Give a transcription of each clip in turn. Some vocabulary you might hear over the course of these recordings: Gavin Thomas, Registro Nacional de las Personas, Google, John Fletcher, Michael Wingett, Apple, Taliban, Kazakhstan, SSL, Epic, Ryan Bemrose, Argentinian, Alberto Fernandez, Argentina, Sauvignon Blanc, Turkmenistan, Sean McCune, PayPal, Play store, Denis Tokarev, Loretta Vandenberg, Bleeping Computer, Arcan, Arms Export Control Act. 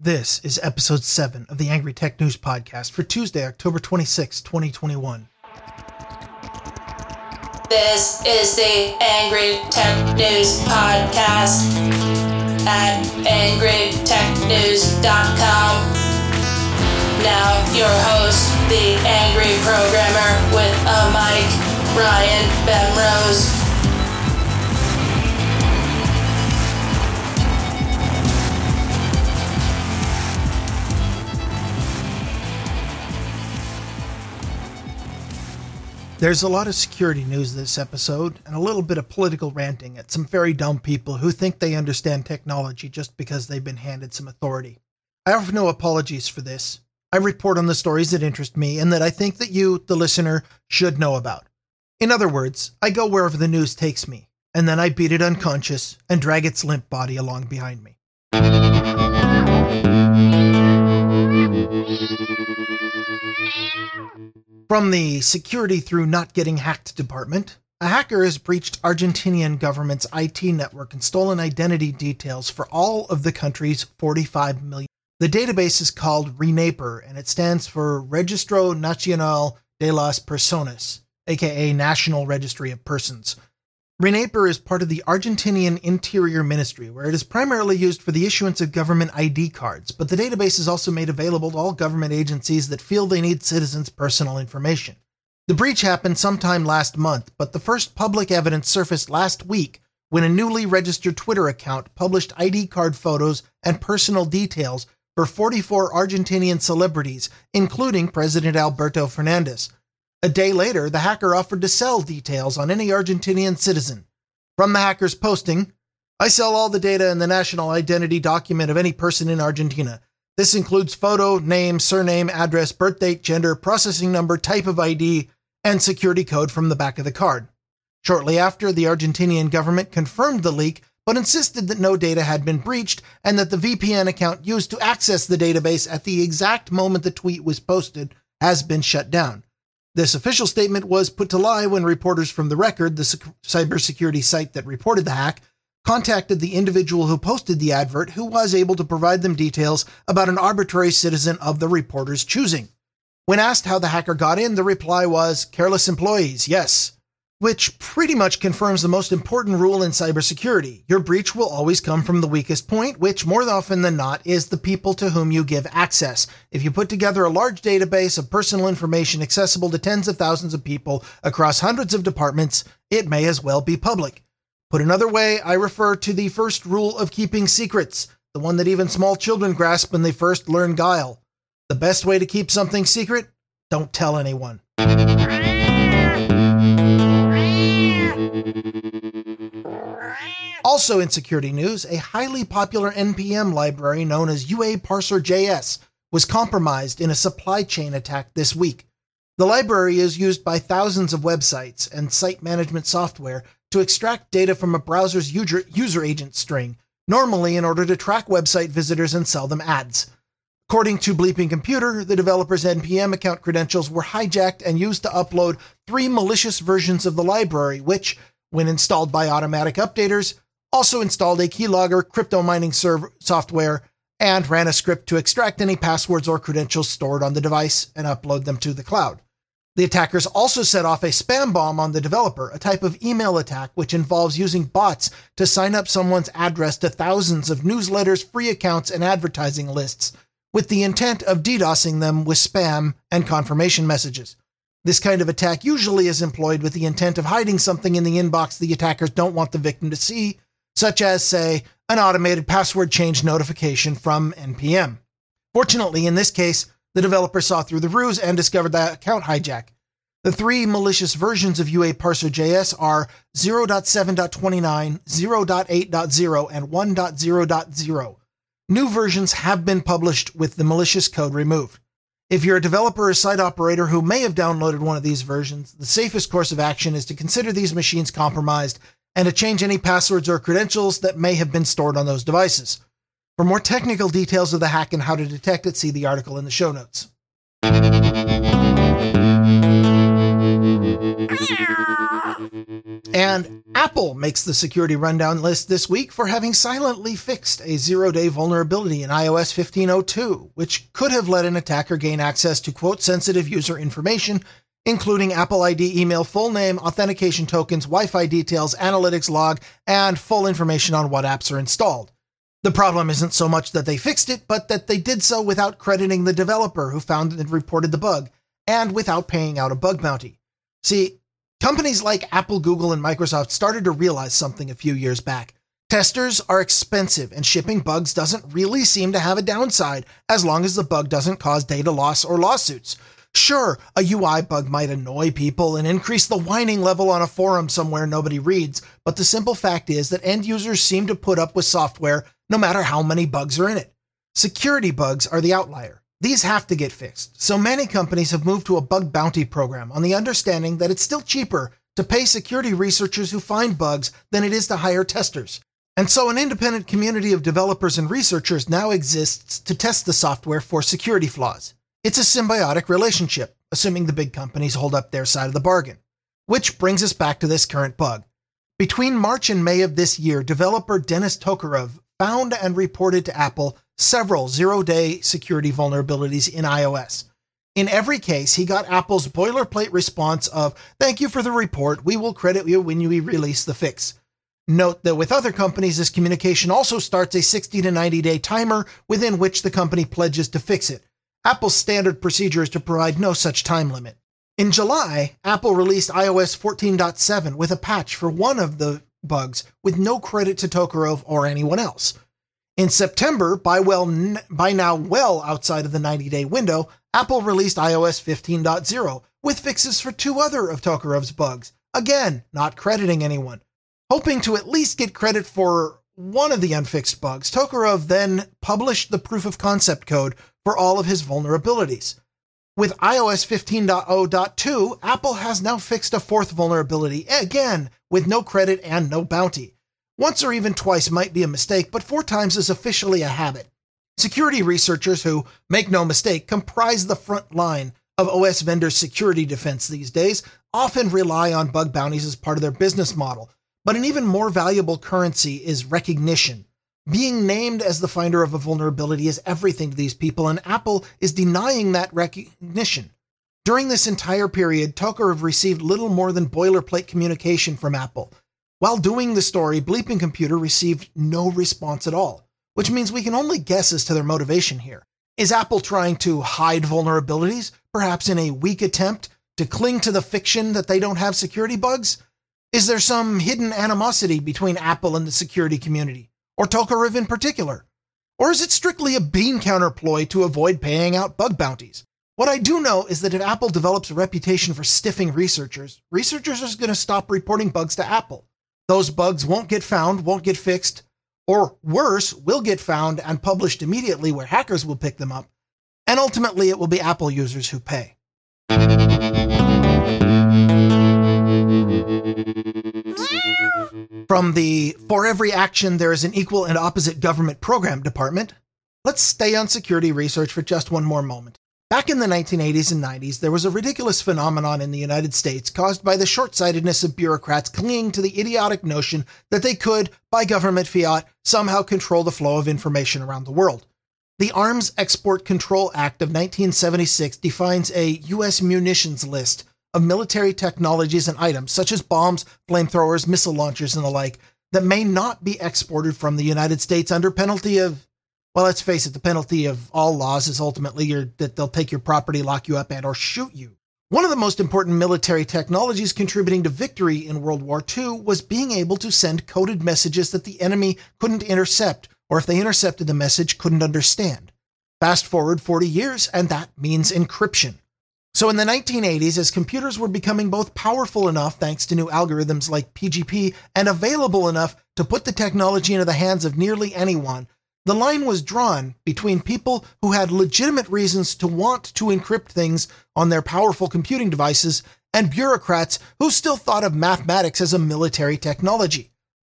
This is episode 7 of the Angry Tech News Podcast for Tuesday, October 26, 2021. This is the Angry Tech News Podcast at angrytechnews.com. Now your host, the Angry Programmer with a mic, Ryan Bemrose. There's a lot of security news this episode, and a little bit of political ranting at some very dumb people who think they understand technology just because they've been handed some authority. I offer no apologies for this. I report on the stories that interest me and that I think that you, the listener, should know about. In other words, I go wherever the news takes me, and then I beat it unconscious and drag its limp body along behind me. From the Security Through Not Getting Hacked department, a hacker has breached Argentinian government's IT network and stolen identity details for all of the country's 45 million. The database is called RENAPER, and it stands for Registro Nacional de las Personas, aka National Registry of Persons. RENAPER is part of the Argentinian Interior Ministry, where it is primarily used for the issuance of government ID cards, but the database is also made available to all government agencies that feel they need citizens' personal information. The breach happened sometime last month, but the first public evidence surfaced last week when a newly registered Twitter account published ID card photos and personal details for 44 Argentinian celebrities, including President Alberto Fernandez. A day later, the hacker offered to sell details on any Argentinian citizen. From the hacker's posting, "I sell all the data in the national identity document of any person in Argentina. This includes photo, name, surname, address, birth date, gender, processing number, type of ID, and security code from the back of the card." Shortly after, the Argentinian government confirmed the leak, but insisted that no data had been breached and that the VPN account used to access the database at the exact moment the tweet was posted has been shut down. This official statement was put to lie when reporters from The Record, the cybersecurity site that reported the hack, contacted the individual who posted the advert, who was able to provide them details about an arbitrary citizen of the reporter's choosing. When asked how the hacker got in, the reply was, "Careless employees, yes," which pretty much confirms the most important rule in cybersecurity. Your breach will always come from the weakest point, which more often than not is the people to whom you give access. If you put together a large database of personal information accessible to tens of thousands of people across hundreds of departments, it may as well be public. Put another way, I refer to the first rule of keeping secrets, the one that even small children grasp when they first learn guile. The best way to keep something secret? Don't tell anyone. Also in security news, a highly popular NPM library known as UA-Parser-JS was compromised in a supply chain attack this week. The library is used by thousands of websites and site management software to extract data from a browser's user agent string, normally in order to track website visitors and sell them ads. According to Bleeping Computer, the developer's NPM account credentials were hijacked and used to upload 3 malicious versions of the library, which, when installed by automatic updaters, also installed a keylogger, crypto mining software, and ran a script to extract any passwords or credentials stored on the device and upload them to the cloud. The attackers also set off a spam bomb on the developer, a type of email attack which involves using bots to sign up someone's address to thousands of newsletters, free accounts, and advertising lists, with the intent of DDoSing them with spam and confirmation messages. This kind of attack usually is employed with the intent of hiding something in the inbox the attackers don't want the victim to see, such as, say, an automated password change notification from NPM. Fortunately, in this case, the developer saw through the ruse and discovered the account hijack. The 3 malicious versions of UA-Parser.js are 0.7.29, 0.8.0, and 1.0.0. New versions have been published with the malicious code removed. If you're a developer or site operator who may have downloaded one of these versions, the safest course of action is to consider these machines compromised and to change any passwords or credentials that may have been stored on those devices. For more technical details of the hack and how to detect it, see the article in the show notes. And Apple makes the security rundown list this week for having silently fixed a zero-day vulnerability in iOS 15.02, which could have let an attacker gain access to, quote, sensitive user information, including Apple ID, email, full name, authentication tokens, Wi-Fi details, analytics log, and full information on what apps are installed. The problem isn't so much that they fixed it, but that they did so without crediting the developer who found and reported the bug, and without paying out a bug bounty. See, companies like Apple, Google, and Microsoft started to realize something a few years back. Testers are expensive, and shipping bugs doesn't really seem to have a downside, as long as the bug doesn't cause data loss or lawsuits. Sure, a UI bug might annoy people and increase the whining level on a forum somewhere nobody reads, but the simple fact is that end users seem to put up with software no matter how many bugs are in it. Security bugs are the outlier. These have to get fixed. So many companies have moved to a bug bounty program on the understanding that it's still cheaper to pay security researchers who find bugs than it is to hire testers. And so an independent community of developers and researchers now exists to test the software for security flaws. It's a symbiotic relationship, assuming the big companies hold up their side of the bargain. Which brings us back to this current bug. Between March and May of this year, developer Denis Tokarev found and reported to Apple several zero-day security vulnerabilities in iOS. In every case, he got Apple's boilerplate response of, "Thank you for the report. We will credit you when you release the fix." Note that with other companies, this communication also starts a 60 to 90-day timer within which the company pledges to fix it. Apple's standard procedure is to provide no such time limit. In July, Apple released iOS 14.7 with a patch for one of the bugs, with no credit to Tokarev or anyone else. In September, by now well outside of the 90-day window, Apple released iOS 15.0 with fixes for two other of Tokarev's bugs, again, not crediting anyone. Hoping to at least get credit for one of the unfixed bugs, Tokarev then published the proof of concept code for all of his vulnerabilities. With iOS 15.0.2, Apple has now fixed a fourth vulnerability, again, with no credit and no bounty. Once or even twice might be a mistake, but four times is officially a habit. Security researchers who, make no mistake, comprise the front line of OS vendors' security defense these days, often rely on bug bounties as part of their business model. But an even more valuable currency is recognition. Being named as the finder of a vulnerability is everything to these people, and Apple is denying that recognition. During this entire period, Tokarev received little more than boilerplate communication from Apple. While doing the story, Bleeping Computer received no response at all, which means we can only guess as to their motivation here. Is Apple trying to hide vulnerabilities, perhaps in a weak attempt to cling to the fiction that they don't have security bugs? Is there some hidden animosity between Apple and the security community? Or Tokarev in particular? Or is it strictly a bean counter ploy to avoid paying out bug bounties? What I do know is that if Apple develops a reputation for stiffing researchers, researchers are going to stop reporting bugs to Apple. Those bugs won't get found, won't get fixed, or worse, will get found and published immediately where hackers will pick them up. And ultimately, it will be Apple users who pay. From the "for every action there is an equal and opposite government program" department, let's stay on security research for just one more moment. Back in the 1980s and 90s, there was a ridiculous phenomenon in the United States caused by the short-sightedness of bureaucrats clinging to the idiotic notion that they could, by government fiat, somehow control the flow of information around the world. The Arms Export Control Act of 1976 defines a U.S. munitions list of military technologies and items, such as bombs, flamethrowers, missile launchers, and the like, that may not be exported from the United States under penalty of, well, let's face it, the penalty of all laws is ultimately that they'll take your property, lock you up, and or shoot you. One of the most important military technologies contributing to victory in World War II was being able to send coded messages that the enemy couldn't intercept, or if they intercepted the message, couldn't understand. Fast forward 40 years, and that means encryption. So in the 1980s, as computers were becoming both powerful enough thanks to new algorithms like PGP and available enough to put the technology into the hands of nearly anyone, the line was drawn between people who had legitimate reasons to want to encrypt things on their powerful computing devices and bureaucrats who still thought of mathematics as a military technology.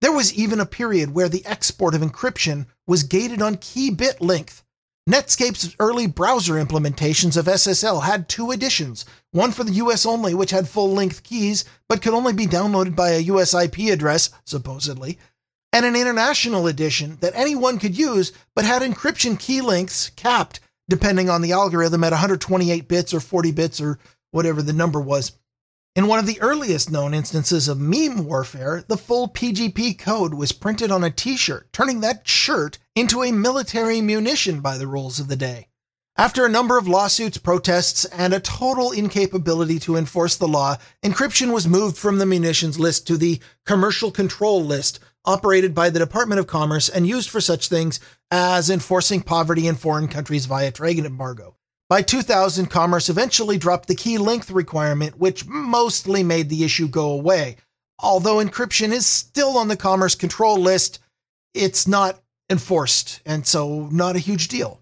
There was even a period where the export of encryption was gated on key bit length. Netscape's early browser implementations of SSL had two editions, one for the US only, which had full-length keys, but could only be downloaded by a US IP address, supposedly, and an international edition that anyone could use, but had encryption key lengths capped, depending on the algorithm, at 128 bits or 40 bits or whatever the number was. In one of the earliest known instances of meme warfare, the full PGP code was printed on a t-shirt, turning that shirt into a military munition by the rules of the day. After a number of lawsuits, protests, and a total incapability to enforce the law, encryption was moved from the munitions list to the commercial control list, operated by the Department of Commerce and used for such things as enforcing poverty in foreign countries via trade embargo. By 2000, Commerce eventually dropped the key length requirement, which mostly made the issue go away. Although encryption is still on the Commerce control list, it's not enforced, and so not a huge deal.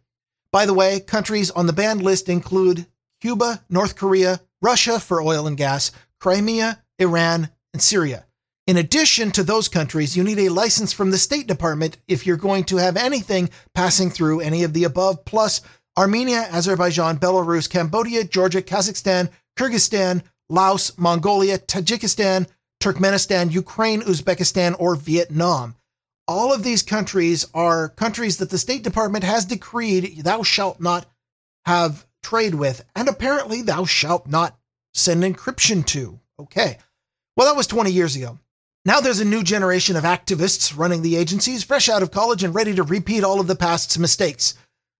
By the way, countries on the banned list include Cuba, North Korea, Russia for oil and gas, Crimea, Iran, and Syria. In addition to those countries, you need a license from the State Department if you're going to have anything passing through any of the above, plus Armenia, Azerbaijan, Belarus, Cambodia, Georgia, Kazakhstan, Kyrgyzstan, Laos, Mongolia, Tajikistan, Turkmenistan, Ukraine, Uzbekistan, or Vietnam. All of these countries are countries that the State Department has decreed thou shalt not have trade with, and apparently thou shalt not send encryption to. Okay. Well, that was 20 years ago. Now there's a new generation of activists running the agencies, fresh out of college and ready to repeat all of the past's mistakes.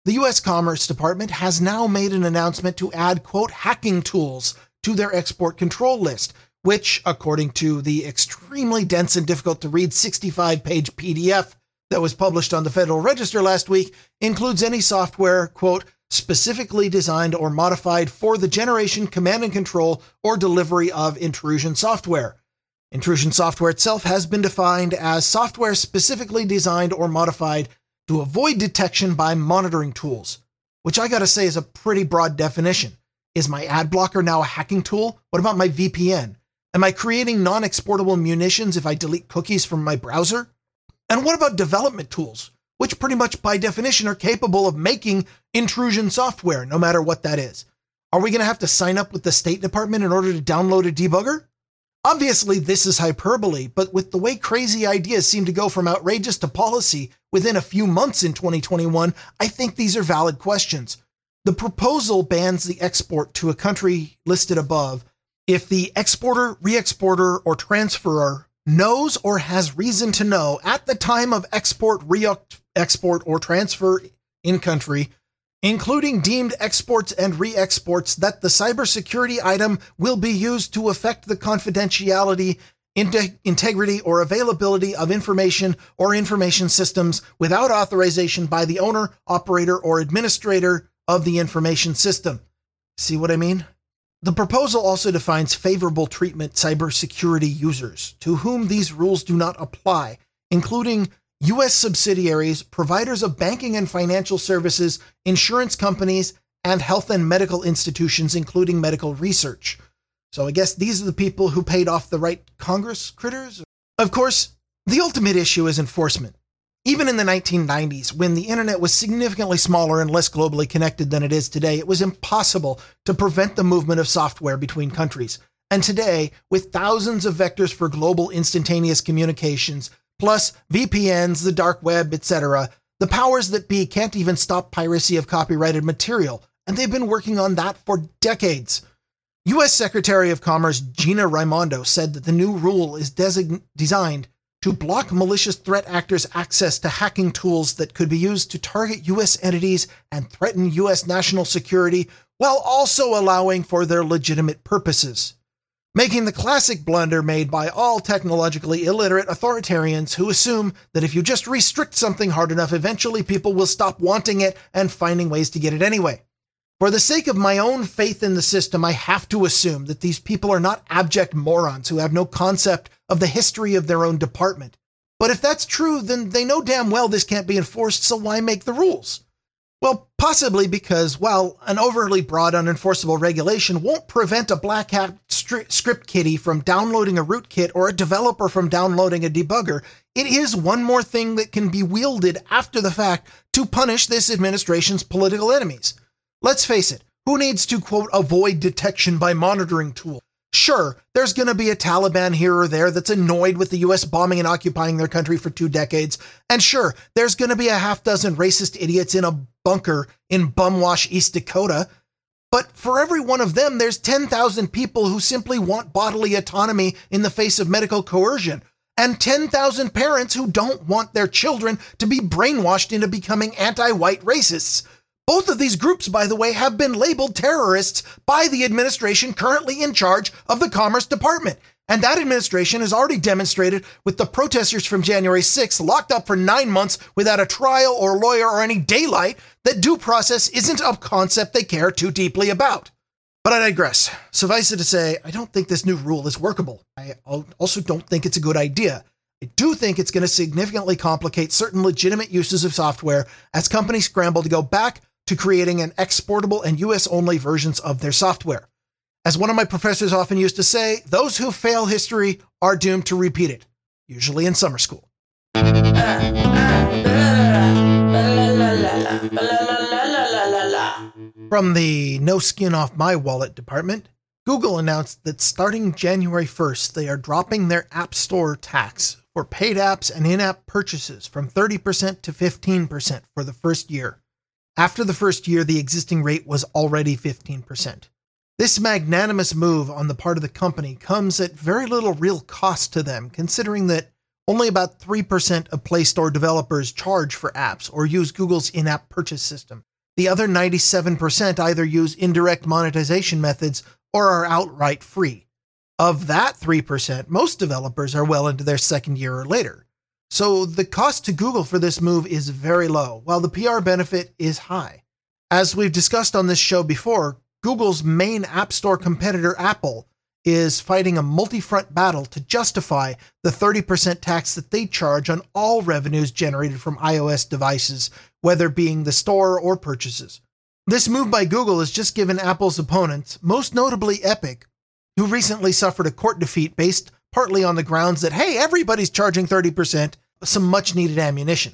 The U.S. Commerce Department has now made an announcement to add, quote, hacking tools to their export control list, which, according to the extremely dense and difficult-to-read 65-page PDF that was published on the Federal Register last week, includes any software, quote, specifically designed or modified for the generation, command and control, or delivery of intrusion software. Intrusion software itself has been defined as software specifically designed or modified to avoid detection by monitoring tools, which I gotta say is a pretty broad definition. Is my ad blocker now a hacking tool? What about my VPN? Am I creating non-exportable munitions if I delete cookies from my browser? And what about development tools, which pretty much by definition are capable of making intrusion software, no matter what that is? Are we gonna have to sign up with the State Department in order to download a debugger? Obviously, this is hyperbole, but with the way crazy ideas seem to go from outrageous to policy within a few months in 2021, I think these are valid questions. The proposal bans the export to a country listed above if the exporter, re-exporter, or transferor knows or has reason to know at the time of export, re-export, or transfer in country, including deemed exports and re-exports, that the cybersecurity item will be used to affect the confidentiality, integrity, or availability of information or information systems without authorization by the owner, operator, or administrator of the information system. See what I mean? The proposal also defines favorable treatment cybersecurity users to whom these rules do not apply, including U.S. subsidiaries, providers of banking and financial services, insurance companies, and health and medical institutions, including medical research. So I guess these are the people who paid off the right Congress critters. Of course, the ultimate issue is enforcement. Even in the 1990s, when the internet was significantly smaller and less globally connected than it is today, it was impossible to prevent the movement of software between countries. And today, with thousands of vectors for global instantaneous communications, plus VPNs, the dark web, etc., the powers that be can't even stop piracy of copyrighted material, and they've been working on that for decades. U.S. Secretary of Commerce Gina Raimondo said that the new rule is designed to block malicious threat actors' access to hacking tools that could be used to target U.S. entities and threaten U.S. national security while also allowing for their legitimate purposes, making the classic blunder made by all technologically illiterate authoritarians who assume that if you just restrict something hard enough, eventually people will stop wanting it and finding ways to get it anyway. For the sake of my own faith in the system, I have to assume that these people are not abject morons who have no concept of the history of their own department. But if that's true, then they know damn well this can't be enforced, so why make the rules? Well, possibly because, well, an overly broad, unenforceable regulation won't prevent a black hat script kiddie from downloading a rootkit or a developer from downloading a debugger, It is one more thing that can be wielded after the fact to punish this administration's political enemies. Let's face it, who needs to, quote, avoid detection by monitoring tool? Sure, there's going to be a Taliban here or there that's annoyed with the U.S. bombing and occupying their country for 2 decades. And sure, there's going to be a half dozen racist idiots in a bunker in Bumwash, East Dakota. But for every one of them, there's 10,000 people who simply want bodily autonomy in the face of medical coercion, and 10,000 parents who don't want their children to be brainwashed into becoming anti-white racists. Both of these groups, by the way, have been labeled terrorists by the administration currently in charge of the Commerce Department. And that administration has already demonstrated with the protesters from January 6th locked up for 9 months without a trial or lawyer or any daylight that due process isn't a concept they care too deeply about. But I digress. Suffice it to say, I don't think this new rule is workable. I also don't think it's a good idea. I do think it's going to significantly complicate certain legitimate uses of software as companies scramble to go back to creating an exportable and US-only versions of their software. As one of my professors often used to say, those who fail history are doomed to repeat it, usually in summer school. From the no skin off my wallet department, Google announced that starting January 1st, they are dropping their App Store tax for paid apps and in-app purchases from 30% to 15% for the first year. After the first year, the existing rate was already 15%. This magnanimous move on the part of the company comes at very little real cost to them, considering that only about 3% of Play Store developers charge for apps or use Google's in-app purchase system. The other 97% either use indirect monetization methods or are outright free. Of that 3%, most developers are well into their second year or later. So the cost to Google for this move is very low, while the PR benefit is high. As we've discussed on this show before, Google's main App Store competitor, Apple, is fighting a multi-front battle to justify the 30% tax that they charge on all revenues generated from iOS devices, whether being the store or purchases. This move by Google has just given Apple's opponents, most notably Epic, who recently suffered a court defeat based partly on the grounds that, hey, everybody's charging 30%, some much-needed ammunition.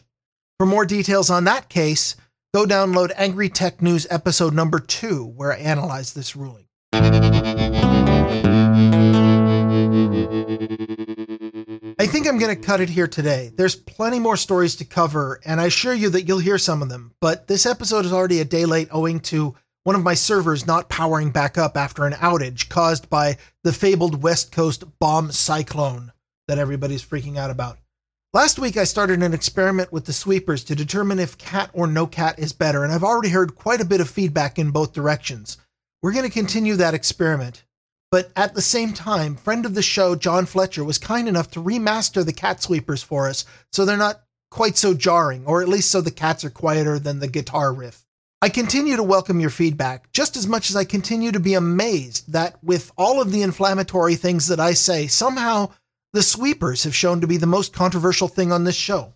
For more details on that case, go download Angry Tech News episode number 2, where I analyze this ruling. I think I'm going to cut it here today. There's plenty more stories to cover, and I assure you that you'll hear some of them, but this episode is already a day late owing to one of my servers not powering back up after an outage caused by the fabled West Coast bomb cyclone that everybody's freaking out about. Last week, I started an experiment with the sweepers to determine if cat or no cat is better, and I've already heard quite a bit of feedback in both directions. We're going to continue that experiment. But at the same time, friend of the show, John Fletcher, was kind enough to remaster the cat sweepers for us so they're not quite so jarring, or at least so the cats are quieter than the guitar riff. I continue to welcome your feedback, just as much as I continue to be amazed that with all of the inflammatory things that I say, somehow the sweepers have shown to be the most controversial thing on this show.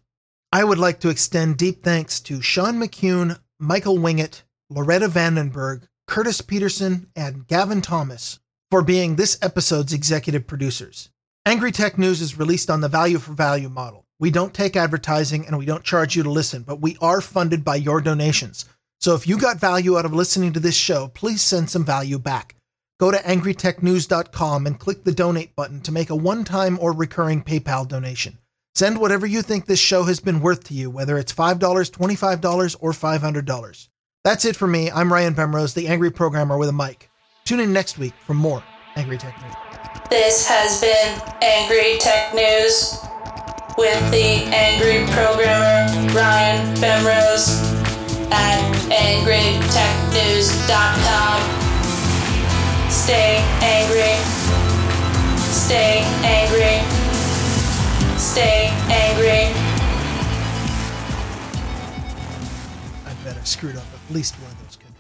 I would like to extend deep thanks to Sean McCune, Michael Wingett, Loretta Vandenberg, Curtis Peterson, and Gavin Thomas for being this episode's executive producers. Angry Tech News is released on the value for value model. We don't take advertising and we don't charge you to listen, but we are funded by your donations. So if you got value out of listening to this show, please send some value back. Go to angrytechnews.com and click the donate button to make a one-time or recurring PayPal donation. Send whatever you think this show has been worth to you, whether it's $5, $25, or $500. That's it for me. I'm Ryan Bemrose, the angry programmer with a mic. Tune in next week for more Angry Tech News. This has been Angry Tech News with the angry programmer, Ryan Bemrose, at angrytechnews.com. Stay angry. Stay angry. Stay angry. I bet I screwed up at least one of those guys.